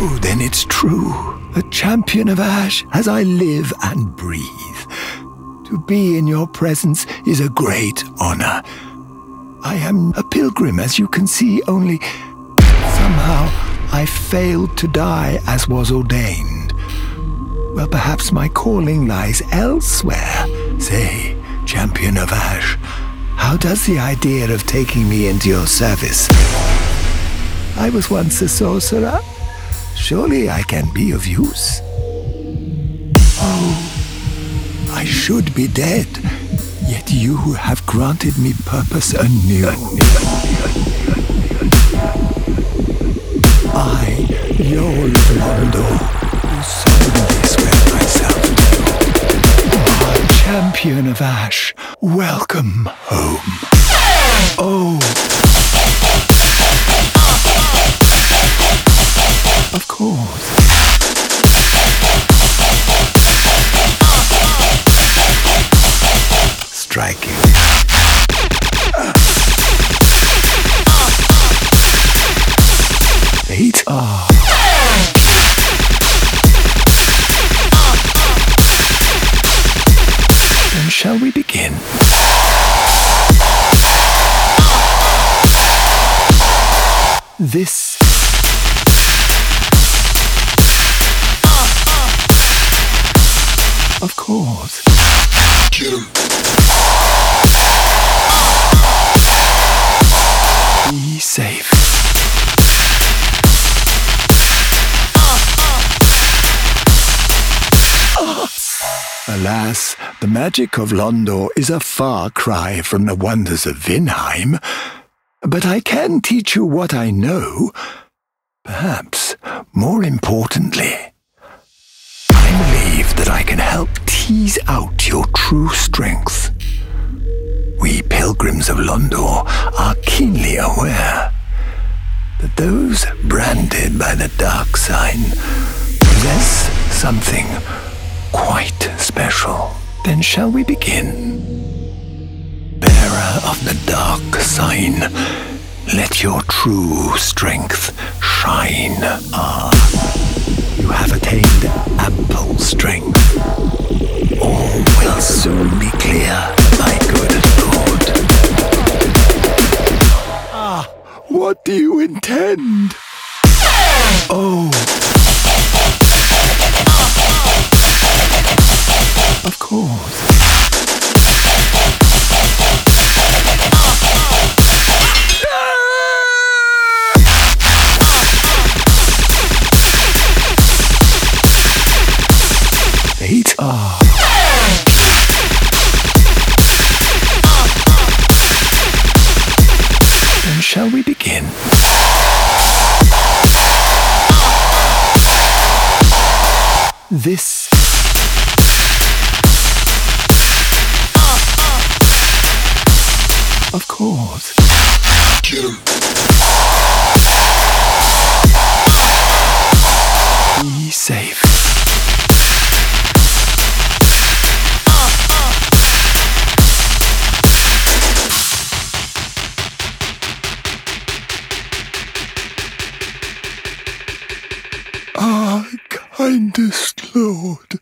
Oh, then it's true. The Champion of Ash, as I live and breathe. To be in your presence is a great honor. I am a pilgrim, as you can see, only somehow I failed to die as was ordained. Well, perhaps my calling lies elsewhere. Say, Champion of Ash, how does the idea of taking me into your service? I was once a sorcerer. Surely I can be of use. Oh, I should be dead, yet you have granted me purpose anew. I, your Londor, will suddenly spread myself to you. Champion of Ash, welcome home. Oh. Of course. Striking. Eight. Ah. Then shall we begin? This. Of course. Get him. Be safe. Alas, the magic of Londor is a far cry from the wonders of Vinheim. But I can teach you what I know. Perhaps, more importantly, that I can help tease out your true strength. We pilgrims of Londor are keenly aware that those branded by the dark sign possess something quite special. Then shall we begin? Bearer of the dark sign, let your true strength shine. You have attained ample strength. All will soon be clear, my good lord. What do you intend? Oh. Of course. Then shall we begin? This. Of course. Get him. Be safe. Kindest Lord.